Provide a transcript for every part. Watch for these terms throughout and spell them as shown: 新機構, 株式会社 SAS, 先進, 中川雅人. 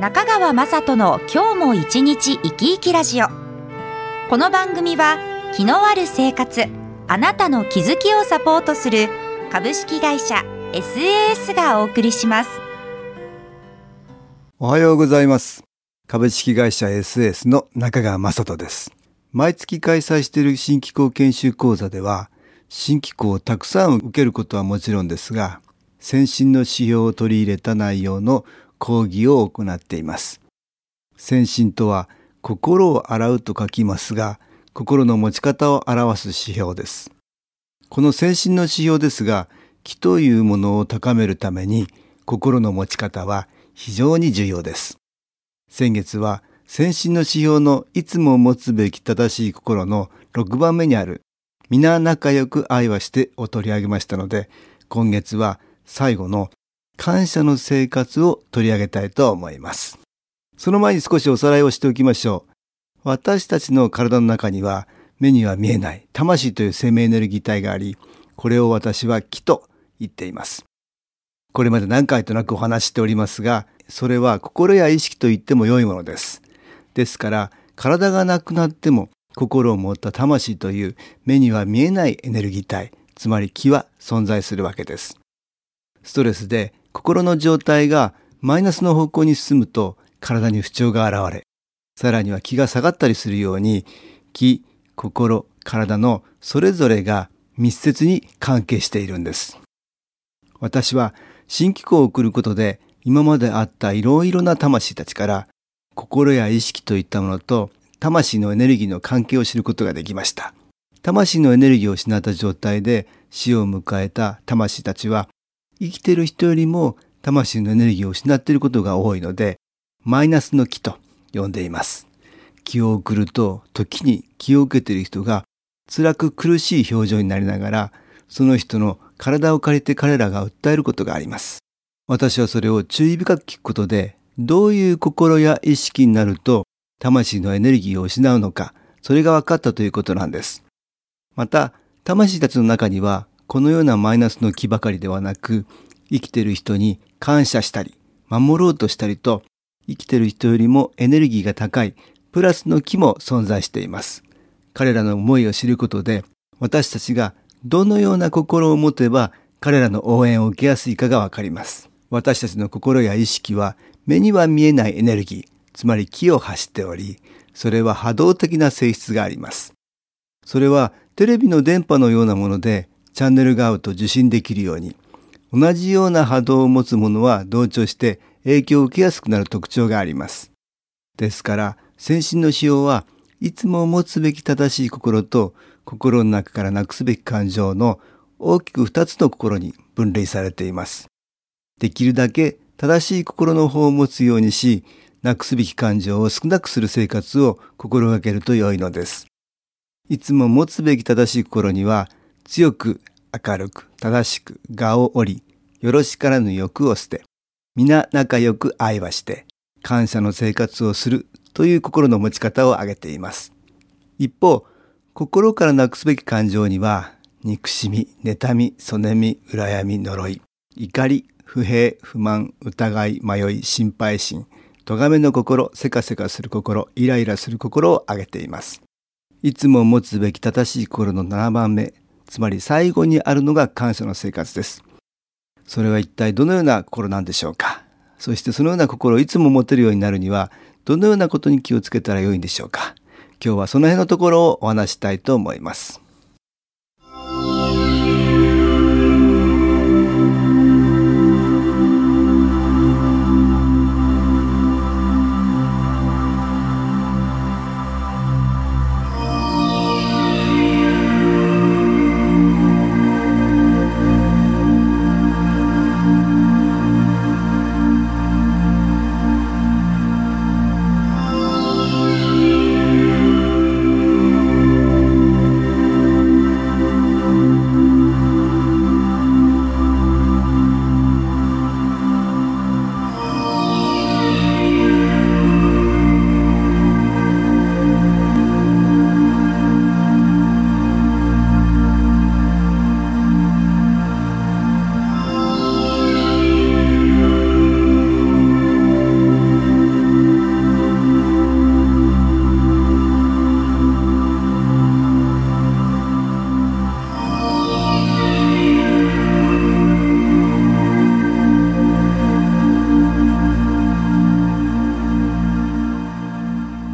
中川雅人の今日も一日生き生きラジオ。この番組は気のある生活、あなたの気づきをサポートする株式会社 SAS がお送りします。おはようございます。株式会社 SAS の中川雅人です。毎月開催している新機構研修講座では、新機構をたくさん受けることはもちろんですが、先進の指標を取り入れた内容の講義を行っています。先進とは、心を洗うと書きますが、心の持ち方を表す指標です。この先進の指標ですが、気というものを高めるために、心の持ち方は非常に重要です。先月は、先進の指標のいつも持つべき正しい心の6番目にある皆仲良く愛はしてを取り上げましたので、今月は最後の感謝の生活を取り上げたいと思います。その前に少しおさらいをしておきましょう。私たちの体の中には目には見えない魂という生命エネルギー体があり、これを私は気と言っています。これまで何回となくお話しておりますが、それは心や意識と言っても良いものです。ですから、体がなくなっても心を持った魂という目には見えないエネルギー体、つまり気は存在するわけです。ストレスで心の状態がマイナスの方向に進むと体に不調が現れ、さらには気が下がったりするように、気、心、体のそれぞれが密接に関係しているんです。私は新機構を送ることで、今まであったいろいろな魂たちから心や意識といったものと魂のエネルギーの関係を知ることができました。魂のエネルギーを失った状態で死を迎えた魂たちは、生きている人よりも魂のエネルギーを失っていることが多いので、マイナスの気と呼んでいます。気を送ると、時に気を受けている人が辛く苦しい表情になりながら、その人の体を借りて彼らが訴えることがあります。私はそれを注意深く聞くことで、どういう心や意識になると魂のエネルギーを失うのか、それが分かったということなんです。また、魂たちの中にはこのようなマイナスの気ばかりではなく、生きている人に感謝したり、守ろうとしたりと、生きている人よりもエネルギーが高いプラスの気も存在しています。彼らの思いを知ることで、私たちがどのような心を持てば彼らの応援を受けやすいかが分かります。私たちの心や意識は目には見えないエネルギー、つまり気を発しており、それは波動的な性質があります。それはテレビの電波のようなもので、チャンネルが合うと受信できるように、同じような波動を持つものは同調して影響を受けやすくなる特徴があります。ですから、先進の指標はいつも持つべき正しい心と心の中からなくすべき感情の大きく2つの心に分類されています。できるだけ正しい心の方を持つようにし、なくすべき感情を少なくする生活を心がけると良いのです。いつも持つべき正しい心には、強く、明るく、正しく、我を折り、よろしからぬ欲を捨て、皆仲良く愛はして、感謝の生活をするという心の持ち方を挙げています。一方、心からなくすべき感情には、憎しみ、妬み、そねみ、羨み、呪い、怒り、不平、不満、疑い、迷い、心配心、咎めの心、せかせかする心、イライラする心を挙げています。いつも持つべき正しい心の7番目、つまり最後にあるのが感謝の生活です。それは一体どのような心なんでしょうか。そしてそのような心をいつも持てるようになるには、どのようなことに気をつけたらよいんでしょうか。今日はその辺のところをお話したいと思います。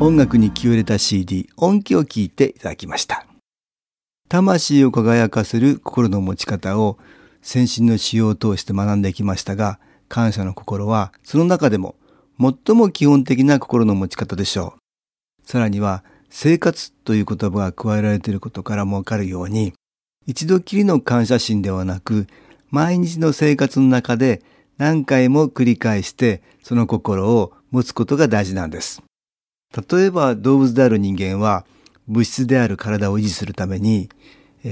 音楽に気を入れた CD 音機を聴いていただきました。魂を輝かせる心の持ち方を先進の使用を通して学んできましたが、感謝の心はその中でも最も基本的な心の持ち方でしょう。さらには生活という言葉が加えられていることからもわかるように、一度きりの感謝心ではなく、毎日の生活の中で何回も繰り返してその心を持つことが大事なんです。例えば動物である人間は物質である体を維持するために、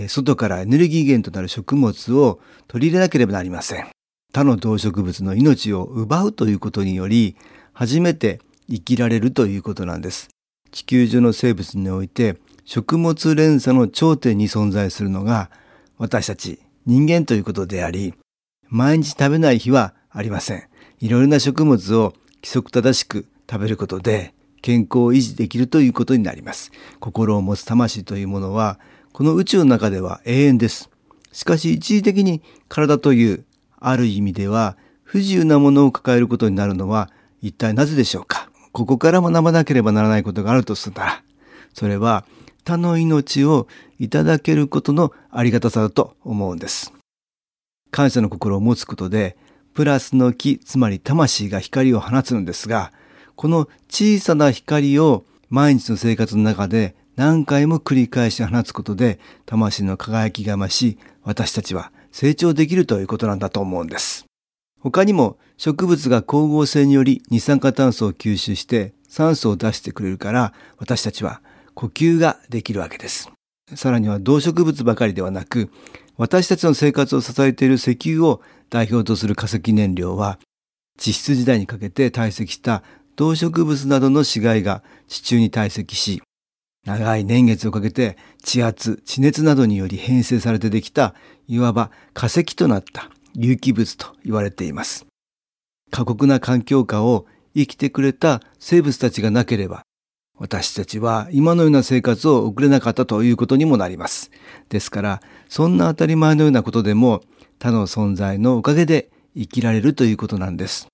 外からエネルギー源となる食物を取り入れなければなりません。他の動植物の命を奪うということにより、初めて生きられるということなんです。地球上の生物において食物連鎖の頂点に存在するのが私たち人間ということであり、毎日食べない日はありません。いろいろな食物を規則正しく食べることで健康を維持できるということになります。心を持つ魂というものはこの宇宙の中では永遠です。しかし一時的に体というある意味では不自由なものを抱えることになるのは一体なぜでしょうか。ここから学ばなければならないことがあるとするなら、それは他の命をいただけることのありがたさだと思うんです。感謝の心を持つことで、プラスの気、つまり魂が光を放つのですが、この小さな光を毎日の生活の中で何回も繰り返し放つことで、魂の輝きが増し、私たちは成長できるということなんだと思うんです。他にも植物が光合成により二酸化炭素を吸収して酸素を出してくれるから、私たちは呼吸ができるわけです。さらには動植物ばかりではなく、私たちの生活を支えている石油を代表とする化石燃料は、地質時代にかけて堆積した動植物などの死骸が地中に堆積し、長い年月をかけて地圧、地熱などにより変成されてできた、いわば化石となった有機物と言われています。過酷な環境下を生きてくれた生物たちがなければ、私たちは今のような生活を送れなかったということにもなります。ですから、そんな当たり前のようなことでも、他の存在のおかげで生きられるということなんです。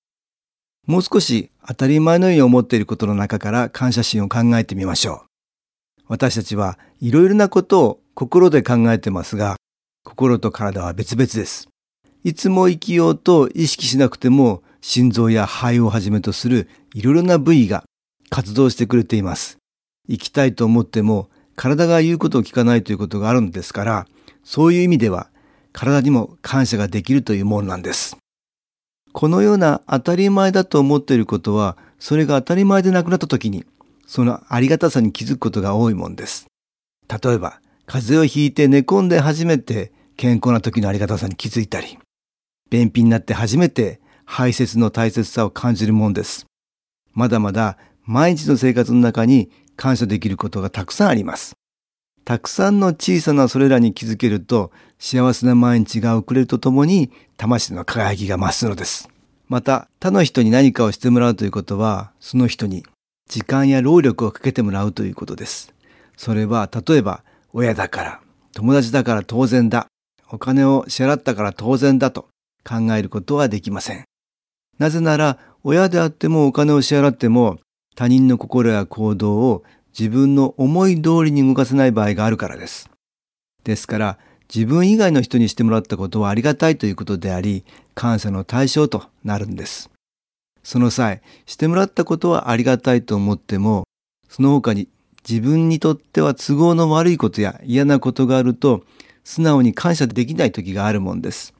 もう少し当たり前のように思っていることの中から感謝心を考えてみましょう。私たちはいろいろなことを心で考えてますが、心と体は別々です。いつも生きようと意識しなくても、心臓や肺をはじめとするいろいろな部位が活動してくれています。生きたいと思っても体が言うことを聞かないということがあるのですから、そういう意味では体にも感謝ができるというものなんです。このような当たり前だと思っていることは、それが当たり前でなくなった時に、そのありがたさに気づくことが多いもんです。例えば、風邪をひいて寝込んで初めて健康な時のありがたさに気づいたり、便秘になって初めて排泄の大切さを感じるもんです。まだまだ毎日の生活の中に感謝できることがたくさんあります。たくさんの小さなそれらに気づけると、幸せな毎日が送れるとともに、魂の輝きが増すのです。また、他の人に何かをしてもらうということは、その人に時間や労力をかけてもらうということです。それは、例えば、親だから、友達だから当然だ、お金を支払ったから当然だと考えることはできません。なぜなら、親であってもお金を支払っても、他人の心や行動を自分の思い通りに動かせない場合があるからです。ですから、自分以外の人にしてもらったことはありがたいということであり、感謝の対象となるんです。その際、してもらったことはありがたいと思っても、その他に自分にとっては都合の悪いことや嫌なことがあると、素直に感謝できない時があるもんです。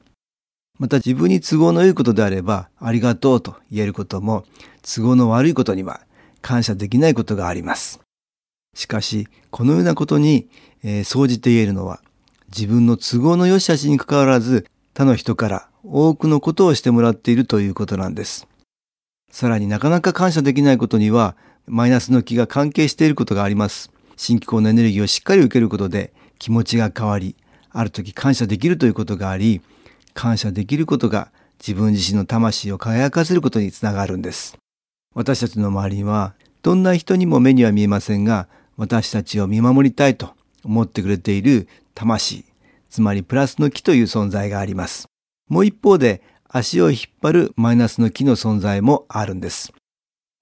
また自分に都合の良いことであれば、ありがとうと言えることも、都合の悪いことには感謝できないことがあります。しかし、このようなことに総じて言えるのは、自分の都合の良し悪しに関わらず、他の人から多くのことをしてもらっているということなんです。さらになかなか感謝できないことには、マイナスの気が関係していることがあります。新機構のエネルギーをしっかり受けることで、気持ちが変わり、ある時感謝できるということがあり、感謝できることが自分自身の魂を輝かせることにつながるんです。私たちの周りには、どんな人にも目には見えませんが、私たちを見守りたいと思ってくれている魂、つまりプラスの木という存在があります。もう一方で、足を引っ張るマイナスの木の存在もあるんです。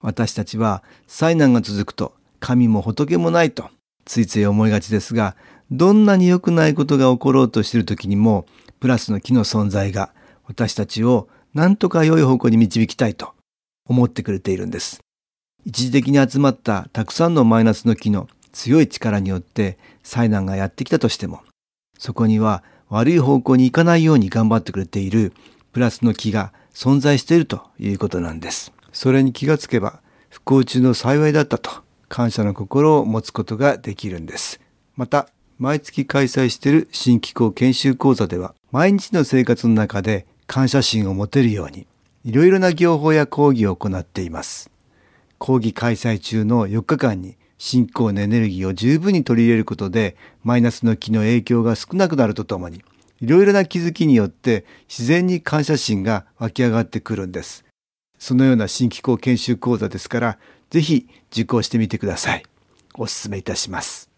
私たちは災難が続くと神も仏もないとついつい思いがちですが、どんなに良くないことが起ころうとしている時にもプラスの木の存在が私たちを何とか良い方向に導きたいと思ってくれているんです。一時的に集まったたくさんのマイナスの木の強い力によって災難がやってきたとしても、そこには悪い方向に行かないように頑張ってくれているプラスの木が存在しているということなんです。それに気がつけば不幸中の幸いだったと感謝の心を持つことができるんです。また毎月開催している新機構研修講座では、毎日の生活の中で感謝心を持てるようにいろいろな業法や講義を行っています。講義開催中の4日間に信仰のエネルギーを十分に取り入れることで、マイナスの気の影響が少なくなるとともに、いろいろな気づきによって自然に感謝心が湧き上がってくるんです。そのような新機構研修講座ですから、ぜひ受講してみてください。お勧めいたします。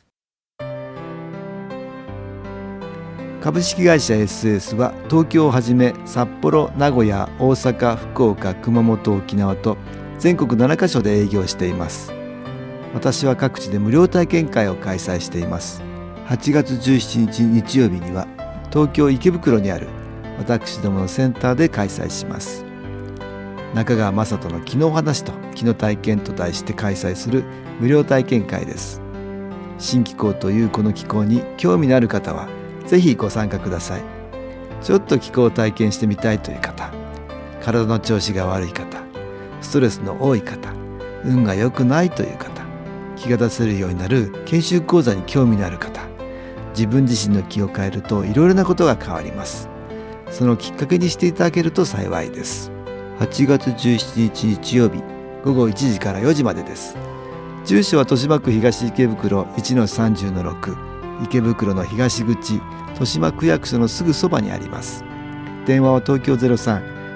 株式会社 SAS は東京をはじめ札幌、名古屋、大阪、福岡、熊本、沖縄と全国7カ所で営業しています。私は各地で無料体験会を開催しています。8月17日日曜日には東京池袋にある私どものセンターで開催します。中川雅人の気の話と気の体験と題して開催する無料体験会です。新気候というこの気候に興味のある方はぜひご参加ください。ちょっと気候を体験してみたいという方、体の調子が悪い方、ストレスの多い方、運が良くないという方、気が出せるようになる研修講座に興味のある方、自分自身の気を変えるといろいろなことが変わります。そのきっかけにしていただけると幸いです。8月17日日曜日午後1時から4時までです。住所は豊島区東池袋 1-30-6、池袋の東口豊島区役所のすぐそばにあります。電話は東京